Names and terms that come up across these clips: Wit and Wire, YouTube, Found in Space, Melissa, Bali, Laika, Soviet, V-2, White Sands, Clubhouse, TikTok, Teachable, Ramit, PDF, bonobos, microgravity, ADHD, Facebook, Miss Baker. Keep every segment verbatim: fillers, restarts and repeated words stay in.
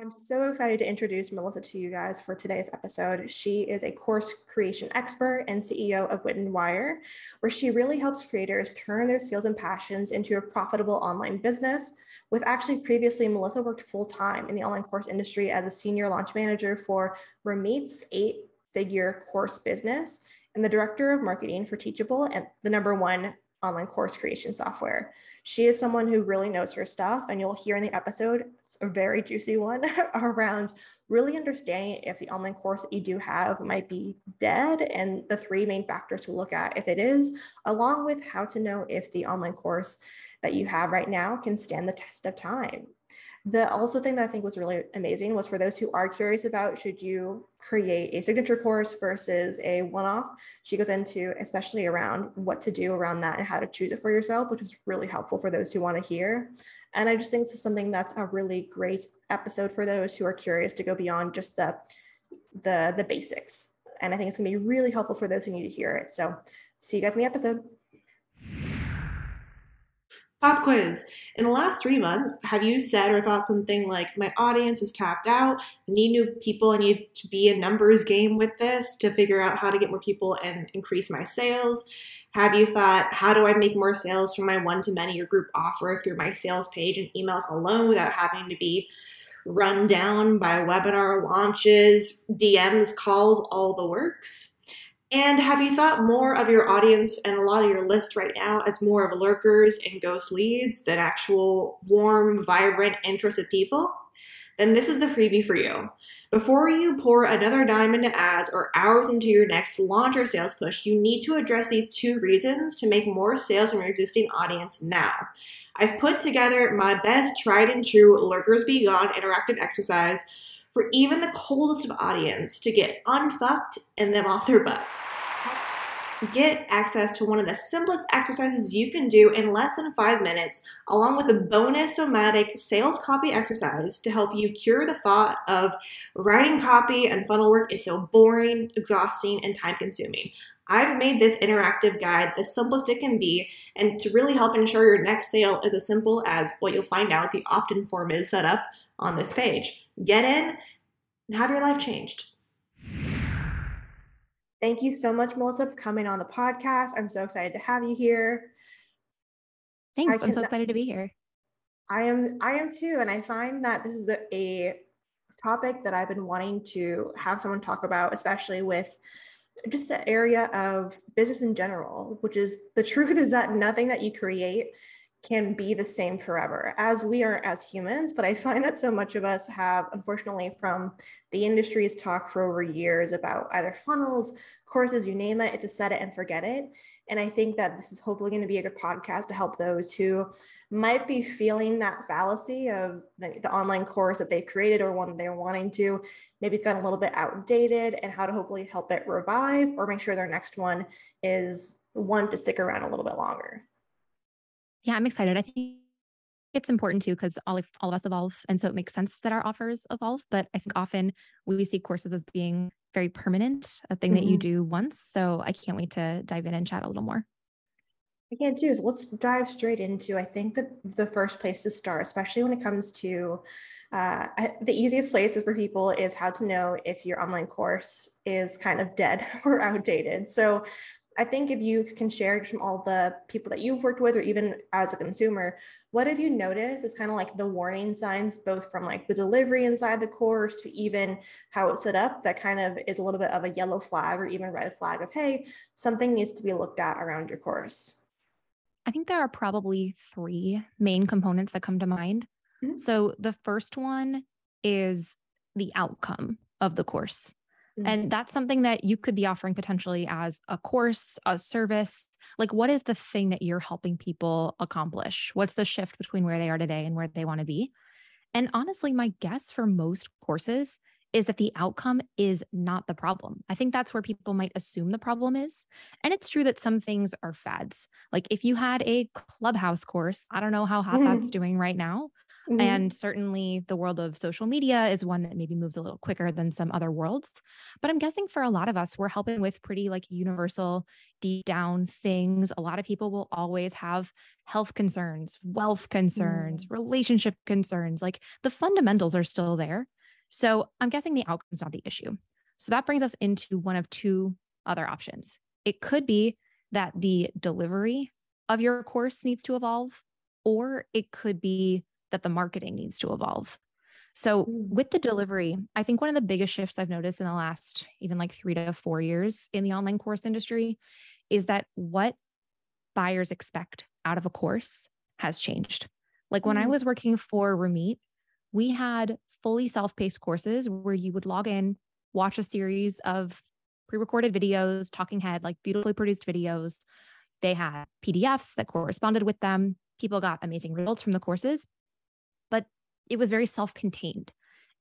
I'm so excited to introduce Melissa to you guys for today's episode. She is a course creation expert and C E O of Wit and Wire, where she really helps creators turn their skills and passions into a profitable online business. With actually previously, Melissa worked full-time in the online course industry as a senior launch manager for Ramit's eight-figure course business and the director of marketing for Teachable and the number one online course creation software. She is someone who really knows her stuff, and you'll hear in the episode, it's a very juicy one, around really understanding if the online course that you do have might be dead and the three main factors to look at if it is, along with how to know if the online course that you have right now can stand the test of time. The also thing that I think was really amazing was for those who are curious about should you create a signature course versus a one-off, she goes into especially around what to do around that and how to choose it for yourself, which is really helpful for those who want to hear. And I just think this is something that's a really great episode for those who are curious to go beyond just the, the, the basics. And I think it's going to be really helpful for those who need to hear it. So see you guys in the episode. Pop quiz. In the last three months, have you said or thought something like, my audience is tapped out, I need new people, I need to be a numbers game with this to figure out how to get more people and increase my sales? Have you thought, how do I make more sales from my one-to-many or group offer through my sales page and emails alone without having to be run down by webinar launches, D Ms, calls, all the works? And have you thought more of your audience and a lot of your list right now as more of lurkers and ghost leads than actual warm, vibrant, interested people? Then this is the freebie for you. Before you pour another dime into ads or hours into your next launch or sales push, you need to address these two reasons to make more sales from your existing audience now. I've put together my best tried and true Lurkers Be Gone interactive exercise for even the coldest of audience to get unfucked and them off their butts. Get access to one of the simplest exercises you can do in less than five minutes, along with a bonus somatic sales copy exercise to help you cure the thought of writing copy and funnel work is so boring, exhausting, and time-consuming. I've made this interactive guide the simplest it can be, and to really help ensure your next sale is as simple as what you'll find out the opt-in form is set up on this page. Get in and have your life changed. Thank you so much, Melissa, for coming on the podcast. I'm so excited to have you here. Thanks. Can, I'm so excited to be here. I am, I am too. And I find that this is a, a topic that I've been wanting to have someone talk about, especially with just the area of business in general, which is the truth is that nothing that you create can be the same forever as we are as humans. But I find that so much of us have, unfortunately, from the industry's talk for over years about either funnels, courses, you name it, it's a set it and forget it. And I think that this is hopefully going to be a good podcast to help those who might be feeling that fallacy of the, the online course that they created or one they're wanting to, maybe it's gotten a little bit outdated, and how to hopefully help it revive or make sure their next one is one to stick around a little bit longer. Yeah, I'm excited. I think it's important too, because all, all of us evolve. And so it makes sense that our offers evolve. But I think often we see courses as being very permanent, a thing mm-hmm. that you do once. So I can't wait to dive in and chat a little more. I can too. So let's dive straight into, I think, the, the first place to start, especially when it comes to uh, the easiest places for people is how to know if your online course is kind of dead or outdated. So I think if you can share from all the people that you've worked with, or even as a consumer, what have you noticed is kind of like the warning signs, both from like the delivery inside the course to even how it's set up, that kind of is a little bit of a yellow flag or even red flag of, hey, something needs to be looked at around your course? I think there are probably three main components that come to mind. Mm-hmm. So the first one is the outcome of the course. And that's something that you could be offering potentially as a course, a service. Like, what is the thing that you're helping people accomplish? What's the shift between where they are today and where they want to be? And honestly, my guess for most courses is that the outcome is not the problem. I think that's where people might assume the problem is. And it's true that some things are fads. Like if you had a Clubhouse course, I don't know how hot mm-hmm. that's doing right now. Mm-hmm. And certainly the world of social media is one that maybe moves a little quicker than some other worlds. But I'm guessing for a lot of us, we're helping with pretty like universal, deep down things. A lot of people will always have health concerns, wealth concerns, mm-hmm. relationship concerns, like the fundamentals are still there. So I'm guessing the outcome's not the issue. So that brings us into one of two other options. It could be that the delivery of your course needs to evolve, or it could be that the marketing needs to evolve. So with the delivery, I think one of the biggest shifts I've noticed in the last even like three to four years in the online course industry is that what buyers expect out of a course has changed. Like when I was working for Ramit, we had fully self-paced courses where you would log in, watch a series of pre-recorded videos, talking head, like beautifully produced videos. They had P D Fs that corresponded with them. People got amazing results from the courses, but it was very self-contained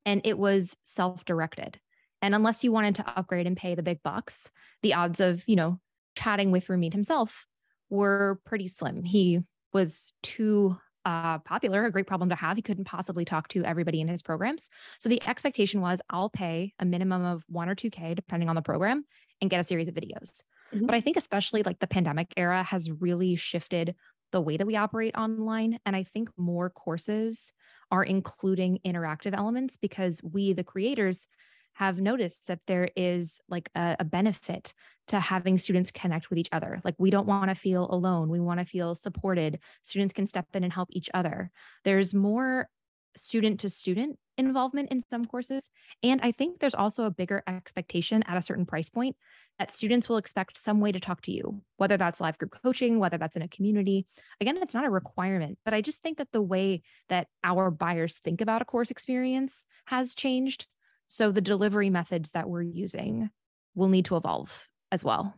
and it was self-directed. And unless you wanted to upgrade and pay the big bucks, the odds of, you know, chatting with Ramit himself were pretty slim. He was too uh, popular, a great problem to have. He couldn't possibly talk to everybody in his programs. So the expectation was I'll pay a minimum of one or two K depending on the program and get a series of videos. Mm-hmm. But I think especially like the pandemic era has really shifted the way that we operate online. And I think more courses are including interactive elements because we, the creators, have noticed that there is like a, a benefit to having students connect with each other. Like we don't want to feel alone. We want to feel supported. Students can step in and help each other. There's more student to student involvement in some courses. And I think there's also a bigger expectation at a certain price point that students will expect some way to talk to you, whether that's live group coaching, whether that's in a community. Again, it's not a requirement, but I just think that the way that our buyers think about a course experience has changed. So the delivery methods that we're using will need to evolve as well.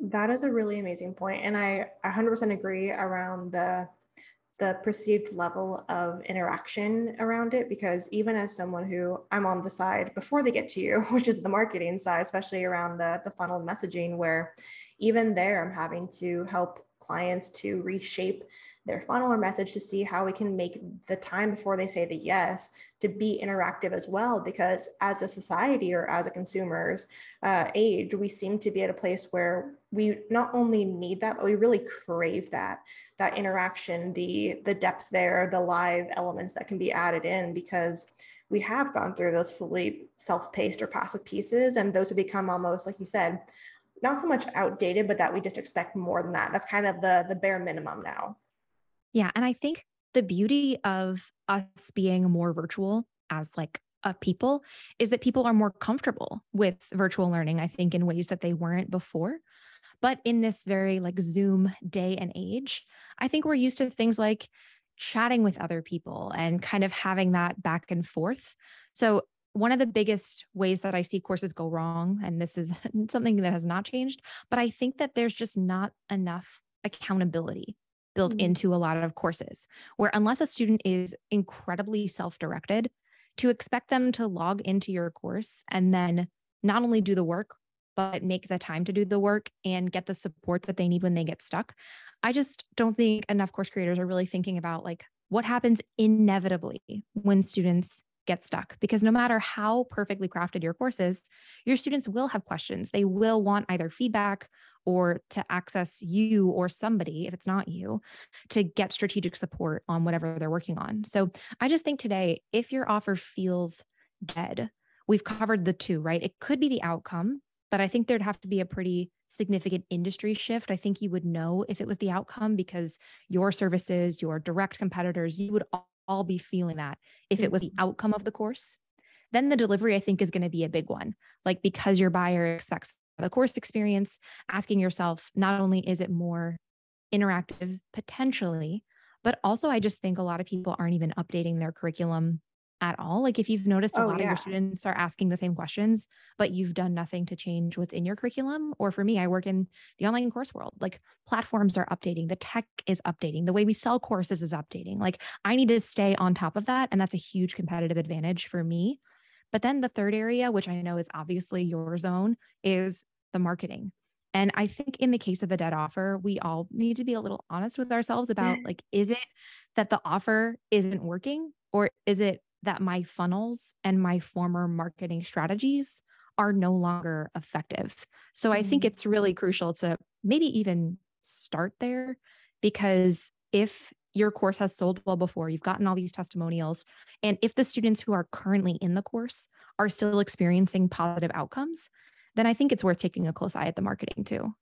That is a really amazing point. And I one hundred percent agree around the the perceived level of interaction around it, because even as someone who I'm on the side before they get to you, which is the marketing side, especially around the, the funnel messaging, where even there, I'm having to help clients to reshape their funnel or message to see how we can make the time before they say the yes to be interactive as well. Because as a society or as a consumer's uh, age, we seem to be at a place where we not only need that, but we really crave that, that interaction, the, the depth there, the live elements that can be added in, because we have gone through those fully self-paced or passive pieces. And those have become almost, like you said, not so much outdated, but that we just expect more than that. That's kind of the, the bare minimum now. Yeah. And I think the beauty of us being more virtual as like a people is that people are more comfortable with virtual learning, I think, in ways that they weren't before. But in this very like Zoom day and age, I think we're used to things like chatting with other people and kind of having that back and forth. So one of the biggest ways that I see courses go wrong, and this is something that has not changed, but I think that there's just not enough accountability built mm-hmm. into a lot of courses, where unless a student is incredibly self-directed, to expect them to log into your course and then not only do the work, but make the time to do the work and get the support that they need when they get stuck. I just don't think enough course creators are really thinking about like what happens inevitably when students get stuck, because no matter how perfectly crafted your course is, your students will have questions. They will want either feedback or to access you or somebody, if it's not you, to get strategic support on whatever they're working on. So I just think today, if your offer feels dead, we've covered the two, right? It could be the outcome, but I think there'd have to be a pretty significant industry shift. I think you would know if it was the outcome because your services, your direct competitors, you would all I'll be feeling that if it was the outcome of the course. Then the delivery, I think, is going to be a big one. Like because your buyer expects the course experience, asking yourself, not only is it more interactive potentially, but also I just think a lot of people aren't even updating their curriculum at all. Like if you've noticed a oh, lot yeah. of your students are asking the same questions, but you've done nothing to change what's in your curriculum. Or for me, I work in the online course world, like platforms are updating, the tech is updating, the way we sell courses is updating. Like I need to stay on top of that. And that's a huge competitive advantage for me. But then the third area, which I know is obviously your zone, is the marketing. And I think in the case of a dead offer, we all need to be a little honest with ourselves about, like, is it that the offer isn't working, or is it that my funnels and my former marketing strategies are no longer effective? So I think it's really crucial to maybe even start there, because if your course has sold well before, you've gotten all these testimonials, and if the students who are currently in the course are still experiencing positive outcomes, then I think it's worth taking a close eye at the marketing too.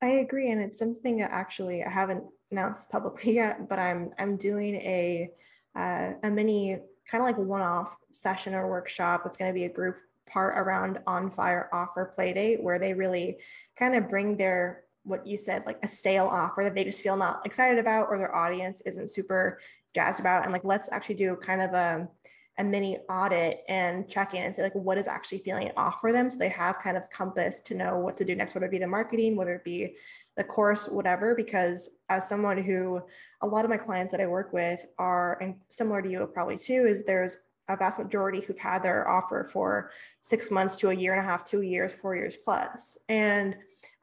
I agree. And it's something that actually I haven't announced publicly yet, but I'm, I'm doing a, uh, a mini kind of like one-off session or workshop. It's going to be a group part around On Fire Offer Playdate, where they really kind of bring their, what you said, like a stale offer that they just feel not excited about, or their audience isn't super jazzed about. And like, let's actually do kind of a, a mini audit and check in and say, like, what is actually feeling off for them. So they have kind of compass to know what to do next, whether it be the marketing, whether it be the course, whatever, because as someone who, a lot of my clients that I work with are, and similar to you probably too, is there's a vast majority who've had their offer for six months to a year and a half, two years, four years plus. And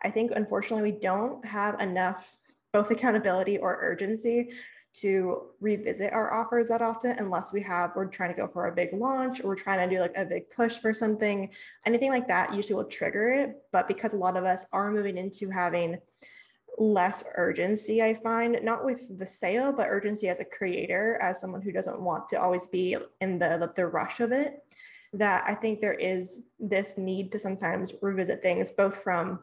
I think, unfortunately, we don't have enough, both accountability or urgency, to revisit our offers that often, unless we have, we're trying to go for a big launch, or we're trying to do like a big push for something. Anything like that usually will trigger it. But because a lot of us are moving into having less urgency, I find, not with the sale, but urgency as a creator, as someone who doesn't want to always be in the, the rush of it, that I think there is this need to sometimes revisit things, both from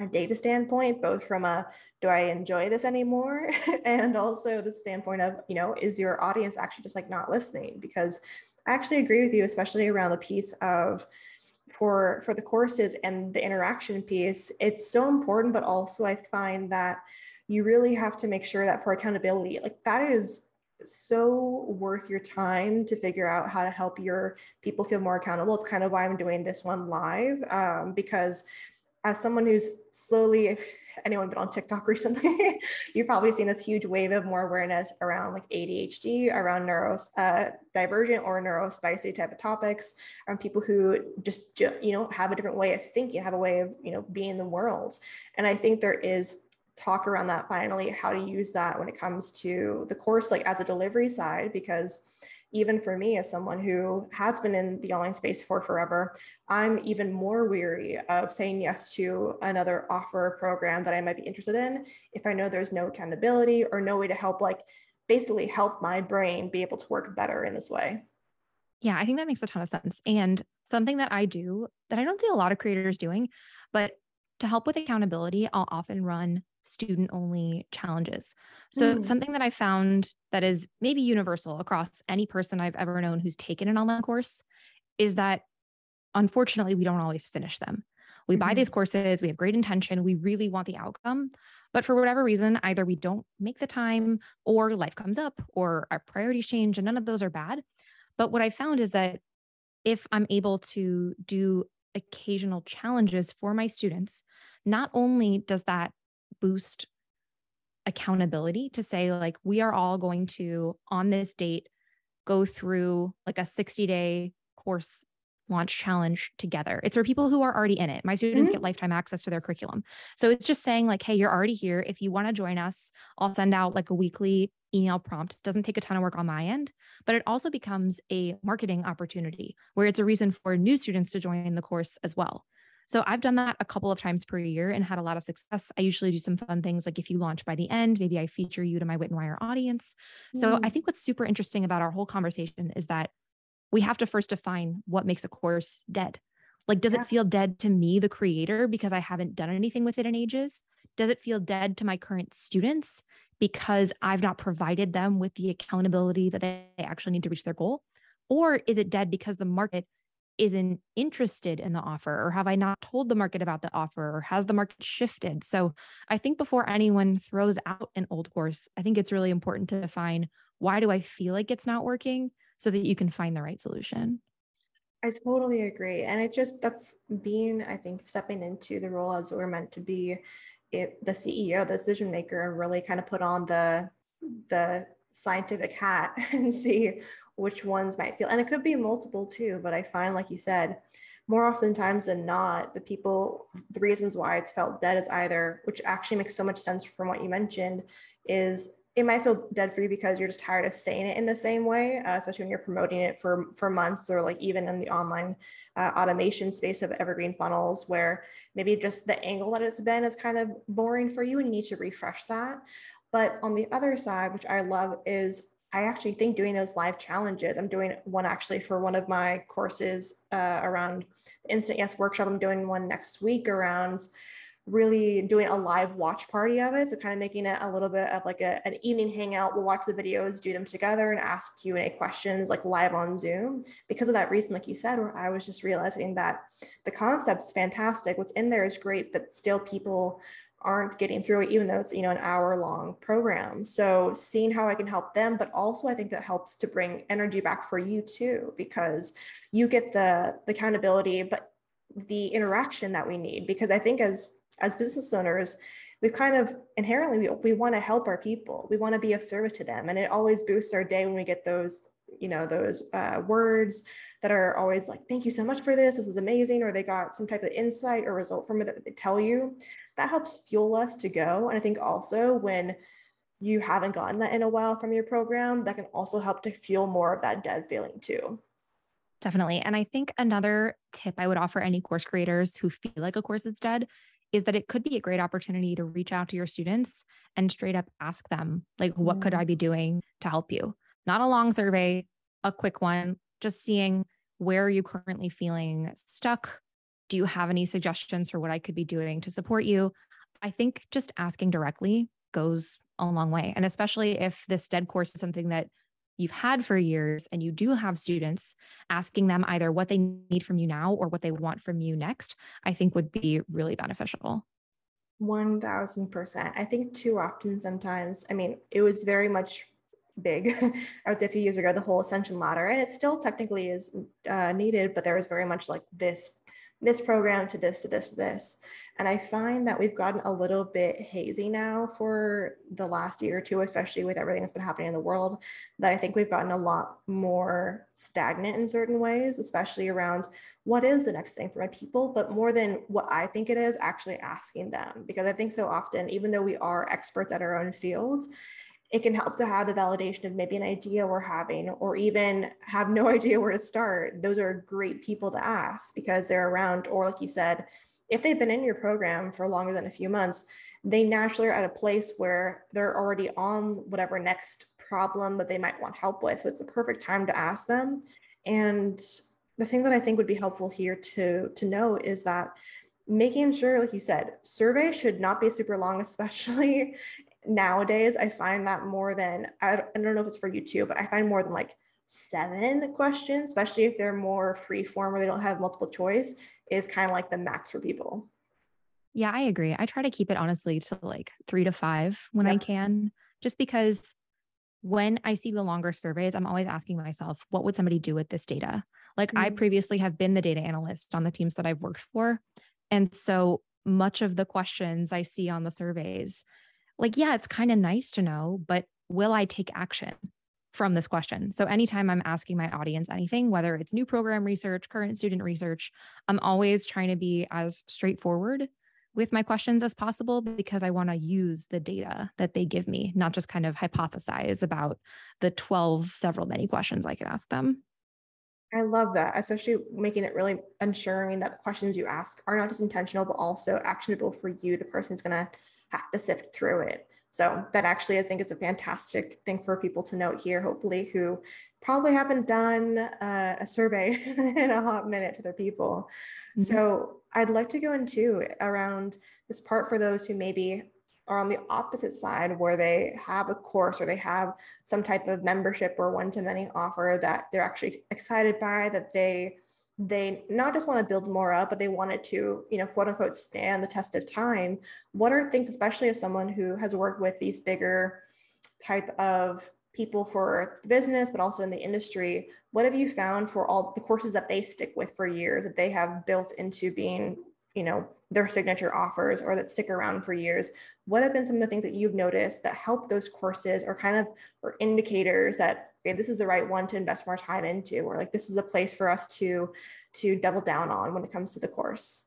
a data standpoint, both from a, do I enjoy this anymore? And also the standpoint of, you know, is your audience actually just like not listening? Because I actually agree with you, especially around the piece of for, for the courses and the interaction piece, it's so important. But also I find that you really have to make sure that for accountability, like that is so worth your time to figure out how to help your people feel more accountable. It's kind of why I'm doing this one live, um, because as someone who's slowly, if anyone's been on TikTok recently, you've probably seen this huge wave of more awareness around like A D H D, around neuros, uh, divergent or neurospicy type of topics, around people who just, you know, have a different way of thinking, have a way of, you know, being in the world. And I think there is talk around that finally, how to use that when it comes to the course, like as a delivery side, because even for me, as someone who has been in the online space for forever, I'm even more weary of saying yes to another offer program that I might be interested in if I know there's no accountability or no way to help, like basically help my brain be able to work better in this way. Yeah, I think that makes a ton of sense. And something that I do that I don't see a lot of creators doing, but to help with accountability, I'll often run student-only challenges. So mm. something that I found that is maybe universal across any person I've ever known who's taken an online course is that, unfortunately, we don't always finish them. We mm-hmm. buy these courses, we have great intention, we really want the outcome, but for whatever reason, either we don't make the time, or life comes up, or our priorities change, and none of those are bad. But what I found is that if I'm able to do occasional challenges for my students, not only does that boost accountability to say, like, we are all going to, on this date, go through like a sixty day course launch challenge together. It's for people who are already in it. My students mm-hmm. get lifetime access to their curriculum. So it's just saying, like, hey, you're already here. If you want to join us, I'll send out like a weekly email prompt. It doesn't take a ton of work on my end, but it also becomes a marketing opportunity where it's a reason for new students to join the course as well. So I've done that a couple of times per year and had a lot of success. I usually do some fun things, like if you launch by the end, maybe I feature you to my Wit and Wire audience. Mm. So I think what's super interesting about our whole conversation is that we have to first define what makes a course dead. Like, does yeah. it feel dead to me, the creator, because I haven't done anything with it in ages? Does it feel dead to my current students because I've not provided them with the accountability that they actually need to reach their goal? Or is it dead because the market isn't interested in the offer, or have I not told the market about the offer, or has the market shifted? So I think before anyone throws out an old course, I think it's really important to define, why do I feel like it's not working, so that you can find the right solution. I totally agree. And it just, that's being, I think, stepping into the role as we're meant to be, it, the C E O, the decision maker, and really kind of put on the, the scientific hat and see which ones might feel, and it could be multiple too, but I find, like you said, more oftentimes than not, the people, the reasons why it's felt dead is either, which actually makes so much sense from what you mentioned, is it might feel dead for you because you're just tired of saying it in the same way, uh, especially when you're promoting it for, for months, or like even in the online uh, automation space of evergreen funnels, where maybe just the angle that it's been is kind of boring for you and you need to refresh that. But on the other side, which I love, is I actually think doing those live challenges, I'm doing one actually for one of my courses uh, around the Instant Yes workshop. I'm doing one next week around really doing a live watch party of it. So kind of making it a little bit of like a, an evening hangout. We'll watch the videos, do them together, and ask Q and A questions like live on Zoom. Because of that reason, like you said, where I was just realizing that the concept's fantastic. What's in there is great, but still people aren't getting through it, even though it's, you know, an hour long program. So seeing how I can help them, but also I think that helps to bring energy back for you too, because you get the, the accountability, but the interaction that we need, because I think as, as business owners, we've kind of inherently, we, we want to help our people. We want to be of service to them. And it always boosts our day when we get those, you know, those uh, words that are always like, thank you so much for this, this is amazing, or they got some type of insight or result from it that they tell you. That helps fuel us to go. And I think also when you haven't gotten that in a while from your program, that can also help to fuel more of that dead feeling too. Definitely. And I think another tip I would offer any course creators who feel like a course is dead is that it could be a great opportunity to reach out to your students and straight up ask them, like, what mm-hmm. could I be doing to help you? Not a long survey, a quick one, just seeing where are you currently feeling stuck? Do you have any suggestions for what I could be doing to support you? I think just asking directly goes a long way. And especially if this dead course is something that you've had for years and you do have students, asking them either what they need from you now or what they want from you next, I think would be really beneficial. one thousand percent. I think too often sometimes, I mean, it was very much big, I would say a few years ago, the whole ascension ladder, and it still technically is uh, needed, but there was very much like this, this program to this, to this, to this. And I find that we've gotten a little bit hazy now for the last year or two, especially with everything that's been happening in the world, that I think we've gotten a lot more stagnant in certain ways, especially around what is the next thing for my people, but more than what I think it is, actually asking them. Because I think so often, even though we are experts at our own field, it can help to have the validation of maybe an idea we're having, or even have no idea where to start. Those are great people to ask because they're around, or like you said, if they've been in your program for longer than a few months, they naturally are at a place where they're already on whatever next problem that they might want help with. So it's the perfect time to ask them. And the thing that I think would be helpful here to, to know is that making sure, like you said, survey should not be super long, especially nowadays. I find that more than, I don't know if it's for you too, but I find more than like seven questions, especially if they're more free form or they don't have multiple choice, is kind of like the max for people. Yeah, I agree. I try to keep it honestly to like three to five when yeah. I can, just because when I see the longer surveys, I'm always asking myself, what would somebody do with this data? Like mm-hmm. I previously have been the data analyst on the teams that I've worked for. And so much of the questions I see on the surveys, like, yeah, it's kind of nice to know, but will I take action from this question? So anytime I'm asking my audience anything, whether it's new program research, current student research, I'm always trying to be as straightforward with my questions as possible, because I want to use the data that they give me, not just kind of hypothesize about the twelve, several many questions I could ask them. I love that, especially making it really ensuring that the questions you ask are not just intentional, but also actionable for you, the person who's going to have to sift through it. So that actually, I think, is a fantastic thing for people to note here, hopefully, who probably haven't done uh, a survey in a hot minute to their people. Mm-hmm. So I'd like to go into around this part for those who maybe are on the opposite side, where they have a course or they have some type of membership or one-to-many offer that they're actually excited by, that they they not just want to build more up, but they wanted to, you know, quote unquote, stand the test of time. What are things, especially as someone who has worked with these bigger type of people for the business, but also in the industry, what have you found for all the courses that they stick with for years, that they have built into being, you know, their signature offers, or that stick around for years? What have been some of the things that you've noticed that help those courses, or kind of, or indicators that okay, this is the right one to invest more time into, or like, this is a place for us to, to double down on when it comes to the course.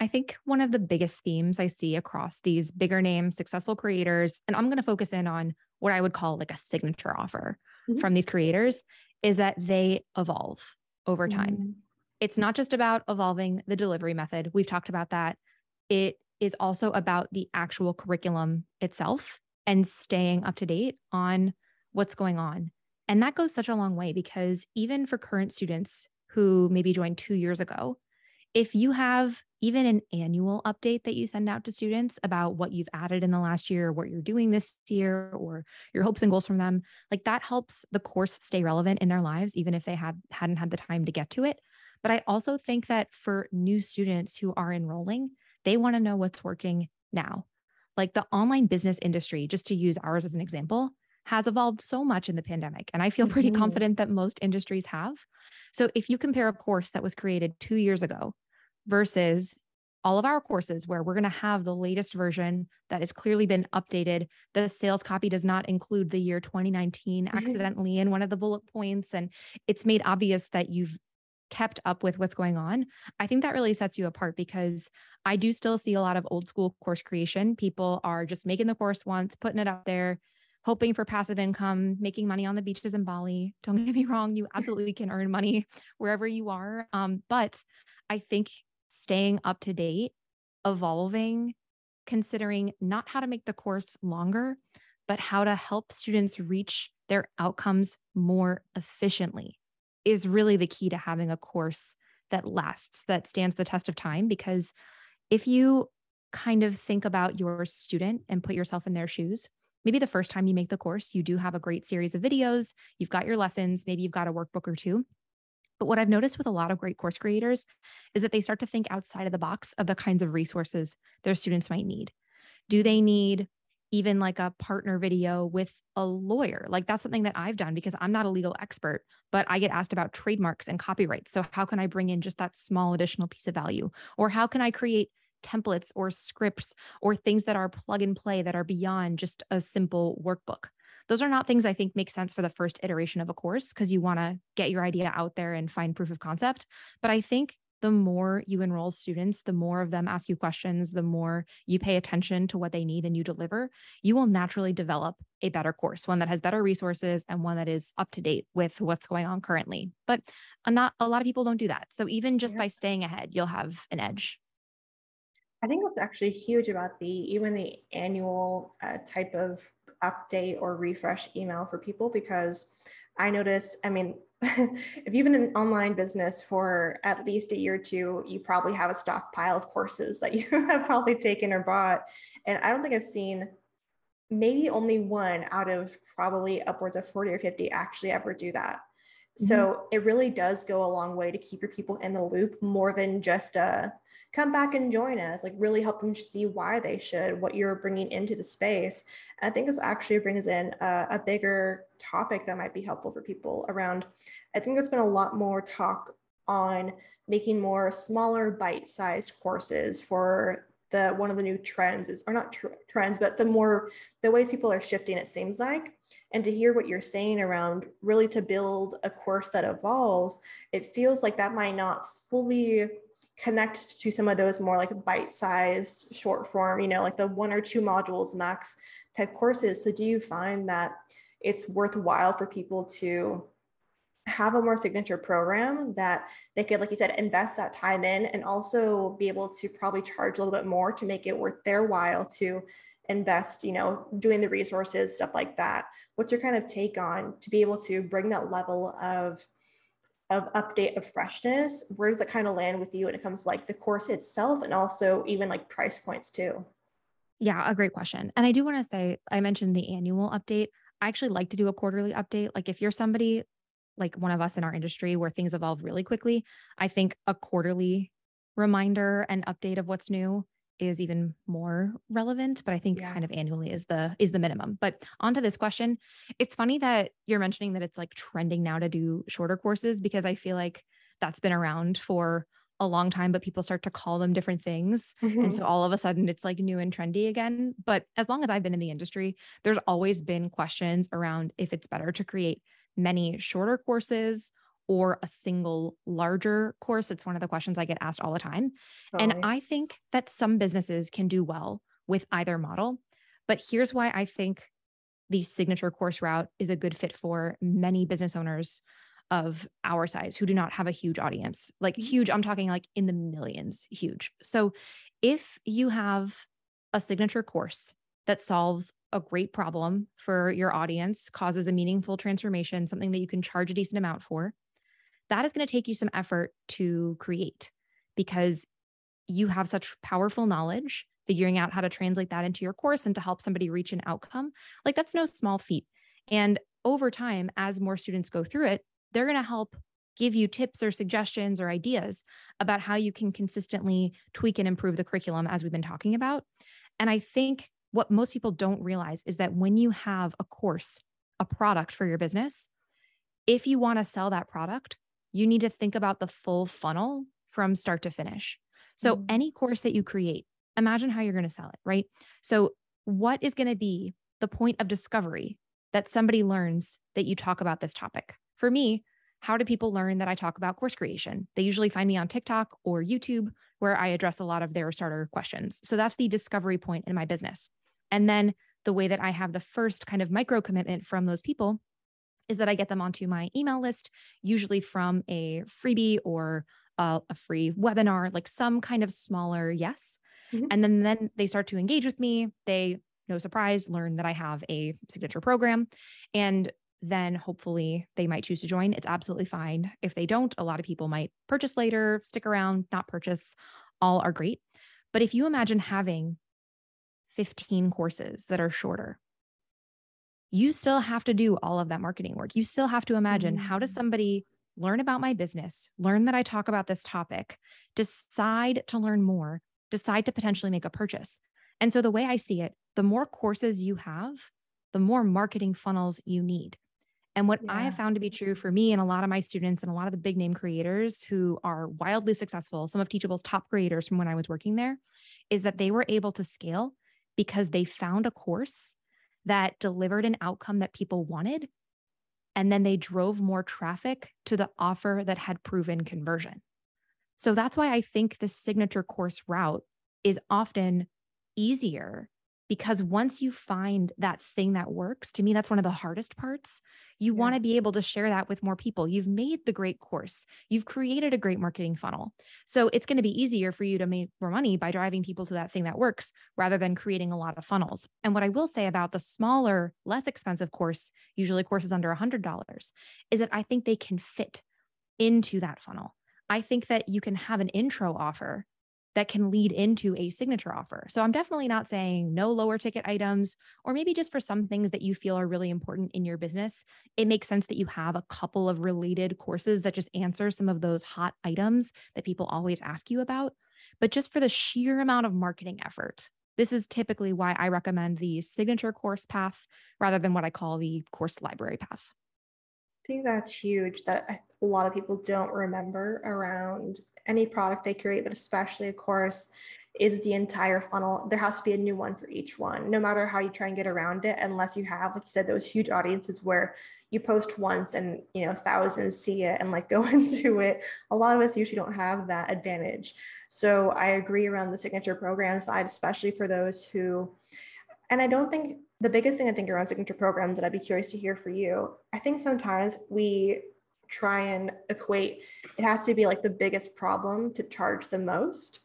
I think one of the biggest themes I see across these bigger name, successful creators, and I'm going to focus in on what I would call like a signature offer mm-hmm. from these creators, is that they evolve over time. Mm-hmm. It's not just about evolving the delivery method. We've talked about that. It is also about the actual curriculum itself and staying up to date on what's going on. And that goes such a long way, because even for current students who maybe joined two years ago, if you have even an annual update that you send out to students about what you've added in the last year, what you're doing this year, or your hopes and goals from them, like that helps the course stay relevant in their lives, even if they had, hadn't had the time to get to it. But I also think that for new students who are enrolling, they want to know what's working now. Like the online business industry, just to use ours as an example, has evolved so much in the pandemic. And I feel pretty mm-hmm. confident that most industries have. So if you compare a course that was created two years ago versus all of our courses, where we're going to have the latest version that has clearly been updated, the sales copy does not include the year twenty nineteen accidentally mm-hmm. in one of the bullet points, and it's made obvious that you've kept up with what's going on, I think that really sets you apart, because I do still see a lot of old school course creation. People are just making the course once, putting it out there, hoping for passive income, making money on the beaches in Bali. Don't get me wrong, you absolutely can earn money wherever you are. Um, but I think staying up to date, evolving, considering not how to make the course longer, but how to help students reach their outcomes more efficiently is really the key to having a course that lasts, that stands the test of time. Because if you kind of think about your student and put yourself in their shoes, maybe the first time you make the course, you do have a great series of videos, you've got your lessons, maybe you've got a workbook or two. But what I've noticed with a lot of great course creators is that they start to think outside of the box of the kinds of resources their students might need. Do they need even like a partner video with a lawyer? Like that's something that I've done, because I'm not a legal expert, but I get asked about trademarks and copyrights. So how can I bring in just that small additional piece of value? Or how can I create templates or scripts or things that are plug and play that are beyond just a simple workbook? Those are not things I think make sense for the first iteration of a course, because you want to get your idea out there and find proof of concept. But I think the more you enroll students, the more of them ask you questions, the more you pay attention to what they need and you deliver, you will naturally develop a better course, one that has better resources and one that is up to date with what's going on currently. But not a lot of people don't do that. So even just yeah. by staying ahead, you'll have an edge. I think what's actually huge about the, even the annual uh, type of update or refresh email for people, because I notice, I mean, if you've been in an online business for at least a year or two, you probably have a stockpile of courses that you have probably taken or bought. And I don't think I've seen maybe only one out of probably upwards of forty or fifty actually ever do that. So it really does go a long way to keep your people in the loop, more than just a come back and join us, like really help them see why they should, what you're bringing into the space. And I think this actually brings in a, a bigger topic that might be helpful for people around. I think there's been a lot more talk on making more smaller bite-sized courses for the, one of the new trends is, or not tr- trends, but the more, the ways people are shifting, it seems like. And to hear what you're saying around really to build a course that evolves, it feels like that might not fully connect to some of those more like bite-sized short form, you know, like the one or two modules max type courses. So do you find that it's worthwhile for people to have a more signature program that they could, like you said, invest that time in, and also be able to probably charge a little bit more to make it worth their while to invest, you know, doing the resources, stuff like that? What's your kind of take on to be able to bring that level of, of update, of freshness? Where does that kind of land with you when it comes to like the course itself, and also even like price points too? Yeah, a great question. And I do want to say, I mentioned the annual update. I actually like to do a quarterly update. Like if you're somebody like one of us in our industry where things evolve really quickly, I think a quarterly reminder and update of what's new is even more relevant, but I think yeah. kind of annually is the, is the minimum. But onto this question, it's funny that you're mentioning that it's like trending now to do shorter courses, because I feel like that's been around for a long time, but people start to call them different things. Mm-hmm. And so all of a sudden it's like new and trendy again. But as long as I've been in the industry, there's always been questions around if it's better to create many shorter courses or a single larger course? It's one of the questions I get asked all the time. Oh. And I think that some businesses can do well with either model, but here's why I think the signature course route is a good fit for many business owners of our size who do not have a huge audience, like huge, I'm talking like in the millions, huge. So if you have a signature course that solves a great problem for your audience, causes a meaningful transformation, something that you can charge a decent amount for, that is going to take you some effort to create because you have such powerful knowledge, figuring out how to translate that into your course and to help somebody reach an outcome. Like that's no small feat. And over time, as more students go through it, they're going to help give you tips or suggestions or ideas about how you can consistently tweak and improve the curriculum as we've been talking about. And I think what most people don't realize is that when you have a course, a product for your business, if you want to sell that product, you need to think about the full funnel from start to finish. So mm-hmm. any course that you create, imagine how you're going to sell it, right? So what is going to be the point of discovery that somebody learns that you talk about this topic? For me, how do people learn that I talk about course creation? They usually find me on TikTok or YouTube, where I address a lot of their starter questions. So that's the discovery point in my business. And then the way that I have the first kind of micro commitment from those people is that I get them onto my email list, usually from a freebie or uh, a free webinar, like some kind of smaller yes. Mm-hmm. And then, then they start to engage with me. They, no surprise, learn that I have a signature program. And then hopefully they might choose to join. It's absolutely fine. If they don't, a lot of people might purchase later, stick around, not purchase. All are great. But if you imagine having fifteen courses that are shorter, you still have to do all of that marketing work. You still have to imagine, mm-hmm. how does somebody learn about my business, learn that I talk about this topic, decide to learn more, decide to potentially make a purchase. And so the way I see it, the more courses you have, the more marketing funnels you need. And what yeah. I have found to be true for me and a lot of my students and a lot of the big name creators who are wildly successful, some of Teachable's top creators from when I was working there, is that they were able to scale because they found a course that delivered an outcome that people wanted. And then they drove more traffic to the offer that had proven conversion. So that's why I think the signature course route is often easier, because once you find that thing that works, to me, that's one of the hardest parts. You yeah. want to be able to share that with more people. You've made the great course. You've created a great marketing funnel. So it's going to be easier for you to make more money by driving people to that thing that works rather than creating a lot of funnels. And what I will say about the smaller, less expensive course, usually courses under one hundred dollars, is that I think they can fit into that funnel. I think that you can have an intro offer that can lead into a signature offer. So I'm definitely not saying no lower ticket items, or maybe just for some things that you feel are really important in your business, it makes sense that you have a couple of related courses that just answer some of those hot items that people always ask you about. But just for the sheer amount of marketing effort, this is typically why I recommend the signature course path rather than what I call the course library path. I think that's huge, that a lot of people don't remember around any product they create, but especially a course, is the entire funnel. There has to be a new one for each one, no matter how you try and get around it, unless you have, like you said, those huge audiences where you post once and, you know, thousands see it and like go into it. A lot of us usually don't have that advantage. So I agree around the signature program side, especially for those who, and I don't think the biggest thing I think around signature programs that I'd be curious to hear for you, I think sometimes we try and equate, it has to be like the biggest problem to charge the most,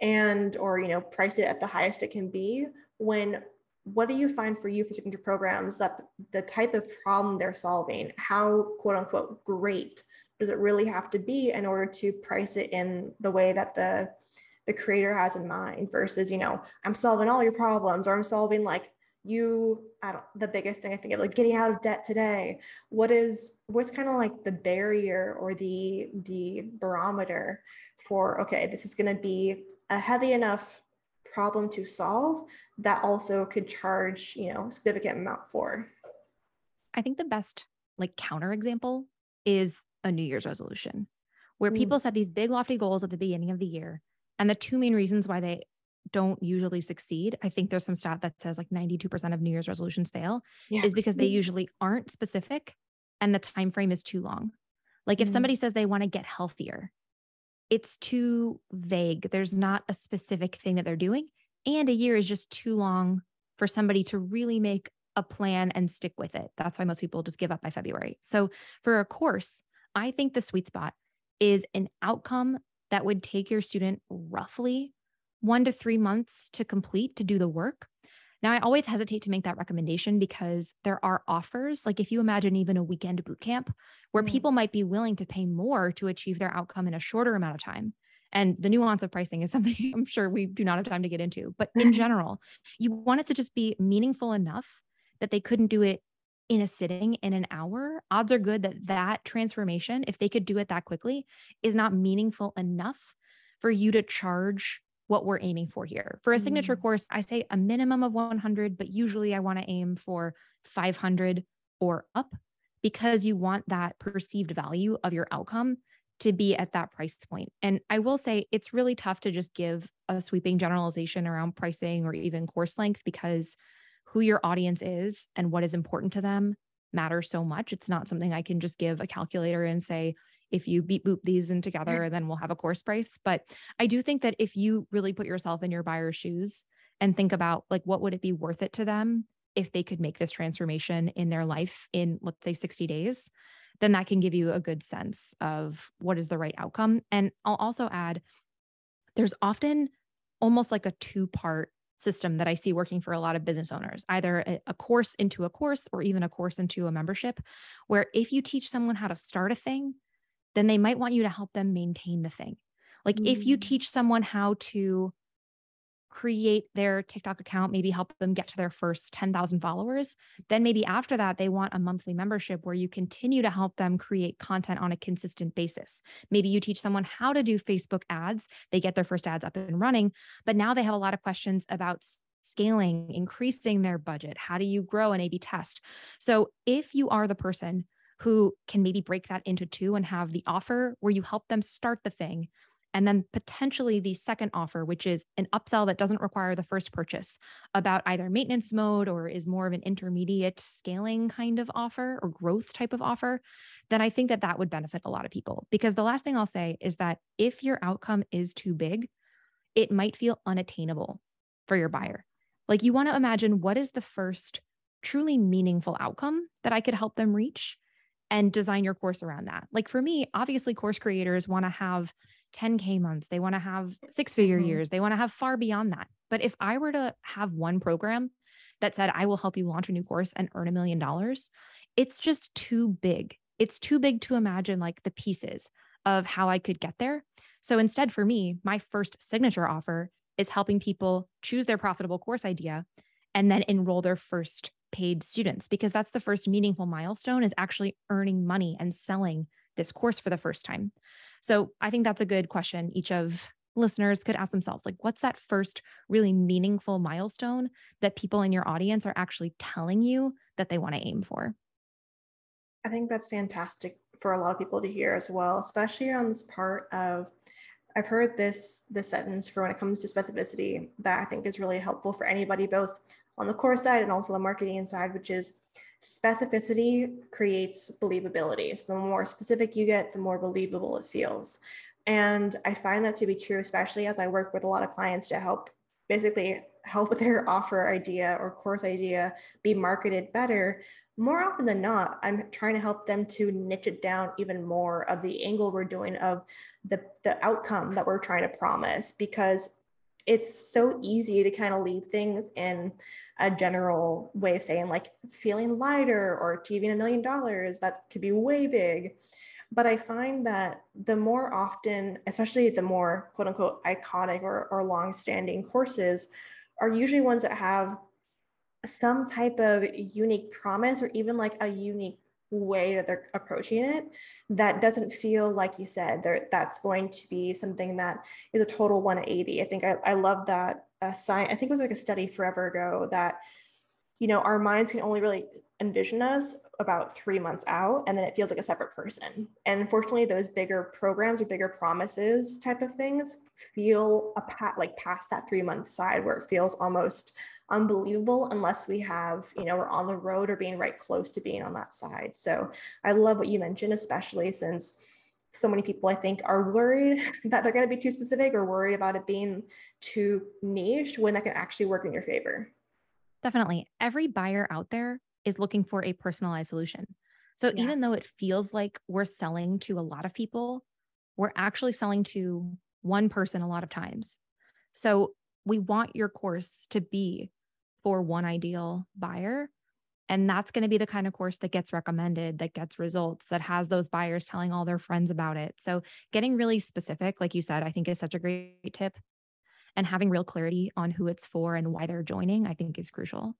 and, or, you know, price it at the highest it can be. When, what do you find for you for signature programs that the type of problem they're solving, how quote unquote great does it really have to be in order to price it in the way that the, the creator has in mind versus, you know, I'm solving all your problems, or I'm solving like you, I don't, the biggest thing I think of, like getting out of debt today. What is, what's kind of like the barrier or the, the barometer for, okay, this is going to be a heavy enough problem to solve that also could charge, you know, a significant amount for? I think the best like counterexample is a New Year's resolution, where mm. people set these big lofty goals at the beginning of the year. And the two main reasons why they don't usually succeed, I think there's some stat that says like ninety-two percent of New Year's resolutions fail, yeah. is because they usually aren't specific and the time frame is too long. Like if mm-hmm. somebody says they want to get healthier, it's too vague. There's not a specific thing that they're doing. And a year is just too long for somebody to really make a plan and stick with it. That's why most people just give up by February. So for a course, I think the sweet spot is an outcome that would take your student roughly one to three months to complete, to do the work. Now, I always hesitate to make that recommendation because there are offers. Like if you imagine even a weekend boot camp where mm-hmm. people might be willing to pay more to achieve their outcome in a shorter amount of time. And the nuance of pricing is something I'm sure we do not have time to get into, but in general, you want it to just be meaningful enough that they couldn't do it in a sitting in an hour. Odds are good that that transformation, if they could do it that quickly, is not meaningful enough for you to charge what we're aiming for here. For a signature mm. course, I say a minimum of one hundred, but usually I want to aim for five hundred or up because you want that perceived value of your outcome to be at that price point. And I will say it's really tough to just give a sweeping generalization around pricing or even course length because who your audience is and what is important to them matters so much. It's not something I can just give a calculator and say, if you beat boop these in together, then we'll have a course price. But I do think that if you really put yourself in your buyer's shoes and think about like, what would it be worth it to them if they could make this transformation in their life in, let's say, sixty days, then that can give you a good sense of what is the right outcome. And I'll also add, there's often almost like a two-part system that I see working for a lot of business owners, either a, a course into a course or even a course into a membership, where if you teach someone how to start a thing, then they might want you to help them maintain the thing. Like mm-hmm. if you teach someone how to create their TikTok account, maybe help them get to their first ten thousand followers, then maybe after that, they want a monthly membership where you continue to help them create content on a consistent basis. Maybe you teach someone how to do Facebook ads, they get their first ads up and running, but now they have a lot of questions about scaling, increasing their budget. How do you grow an A B test? So if you are the person who can maybe break that into two and have the offer where you help them start the thing, and then potentially the second offer, which is an upsell that doesn't require the first purchase, about either maintenance mode or is more of an intermediate scaling kind of offer or growth type of offer, then I think that that would benefit a lot of people. Because the last thing I'll say is that if your outcome is too big, it might feel unattainable for your buyer. Like you want to imagine, what is the first truly meaningful outcome that I could help them reach? And design your course around that. Like for me, obviously course creators want to have ten K months. They want to have six figure mm-hmm. years. They want to have far beyond that. But if I were to have one program that said, I will help you launch a new course and earn a million dollars, it's just too big. It's too big to imagine like the pieces of how I could get there. So instead for me, my first signature offer is helping people choose their profitable course idea and then enroll their first paid students, because that's the first meaningful milestone, is actually earning money and selling this course for the first time. So I think that's a good question each of listeners could ask themselves, like, what's that first really meaningful milestone that people in your audience are actually telling you that they want to aim for? I think that's fantastic for a lot of people to hear as well, especially on this part of, I've heard this, this sentence for when it comes to specificity that I think is really helpful for anybody, both on the course side and also the marketing side, which is specificity creates believability. So the more specific you get, the more believable it feels. And I find that to be true, especially as I work with a lot of clients to help basically help their offer idea or course idea be marketed better. More often than not, I'm trying to help them to niche it down even more of the angle we're doing of the, the outcome that we're trying to promise, because it's so easy to kind of leave things in a general way of saying like feeling lighter or achieving a million dollars. That could be way big. But I find that the more often, especially the more quote unquote iconic or, or longstanding courses are usually ones that have some type of unique promise or even like a unique way that they're approaching it that doesn't feel like you said there that's going to be something that is a total one eighty. I think I, I love that uh, sign. I think it was like a study forever ago that, you know, our minds can only really envision us about three months out, and then it feels like a separate person. And unfortunately, those bigger programs or bigger promises type of things feel a pat like past that three month side where it feels almost unbelievable unless we have, you know, we're on the road or being right close to being on that side. So I love what you mentioned, especially since so many people, I think, are worried that they're going to be too specific or worried about it being too niche when that can actually work in your favor. Definitely. Every buyer out there is looking for a personalized solution. So yeah. even though it feels like we're selling to a lot of people, we're actually selling to one person a lot of times. So we want your course to be for one ideal buyer. And that's going to be the kind of course that gets recommended, that gets results, that has those buyers telling all their friends about it. So getting really specific, like you said, I think is such a great tip, and having real clarity on who it's for and why they're joining, I think is crucial.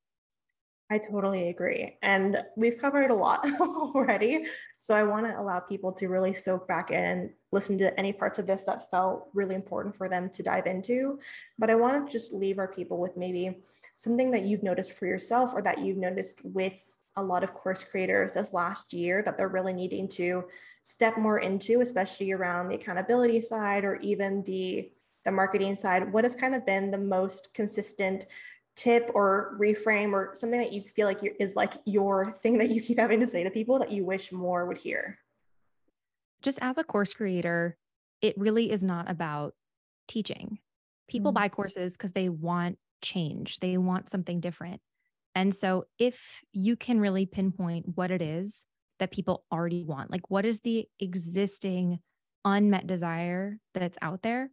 I totally agree. And we've covered a lot already. So I want to allow people to really soak back in and listen to any parts of this that felt really important for them to dive into. But I want to just leave our people with maybe something that you've noticed for yourself or that you've noticed with a lot of course creators this last year that they're really needing to step more into, especially around the accountability side or even the, the marketing side. What has kind of been the most consistent tip or reframe or something that you feel like is like your thing that you keep having to say to people that you wish more would hear? Just as a course creator, it really is not about teaching. People mm-hmm. buy courses because they want change. They want something different. And so if you can really pinpoint what it is that people already want, like what is the existing unmet desire that's out there?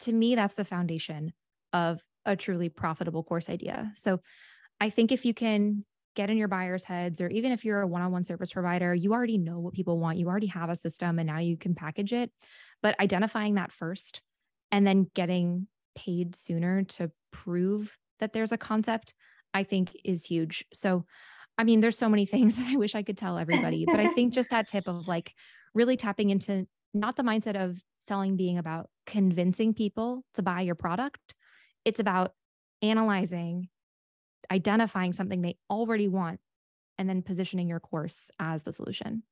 To me, that's the foundation of a truly profitable course idea. So I think if you can get in your buyers' heads, or even if you're a one-on-one service provider, you already know what people want. You already have a system and now you can package it, but identifying that first and then getting paid sooner to prove that there's a concept, I think is huge. So, I mean, there's so many things that I wish I could tell everybody, but I think just that tip of like really tapping into not the mindset of selling being about convincing people to buy your product. It's about analyzing, identifying something they already want, and then positioning your course as the solution.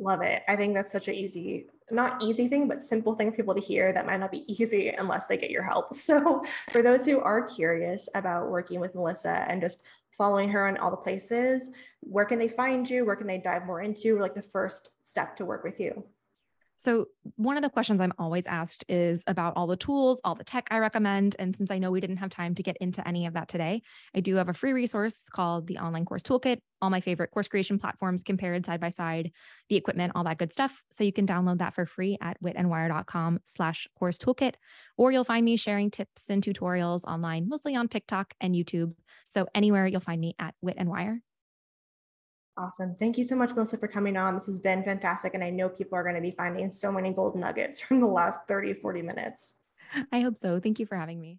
Love it. I think that's such an easy, not easy thing, but simple thing for people to hear that might not be easy unless they get your help. So for those who are curious about working with Melissa and just following her on all the places, where can they find you? Where can they dive more into or like the first step to work with you? So one of the questions I'm always asked is about all the tools, all the tech I recommend. And since I know we didn't have time to get into any of that today, I do have a free resource called the Online Course Toolkit, all my favorite course creation platforms compared side by side, the equipment, all that good stuff. So you can download that for free at witandwire.com slash course toolkit, or you'll find me sharing tips and tutorials online, mostly on TikTok and YouTube. So anywhere you'll find me at Wit and Wire. Awesome. Thank you so much, Melissa, for coming on. This has been fantastic. And I know people are going to be finding so many golden nuggets from the last thirty, forty minutes. I hope so. Thank you for having me.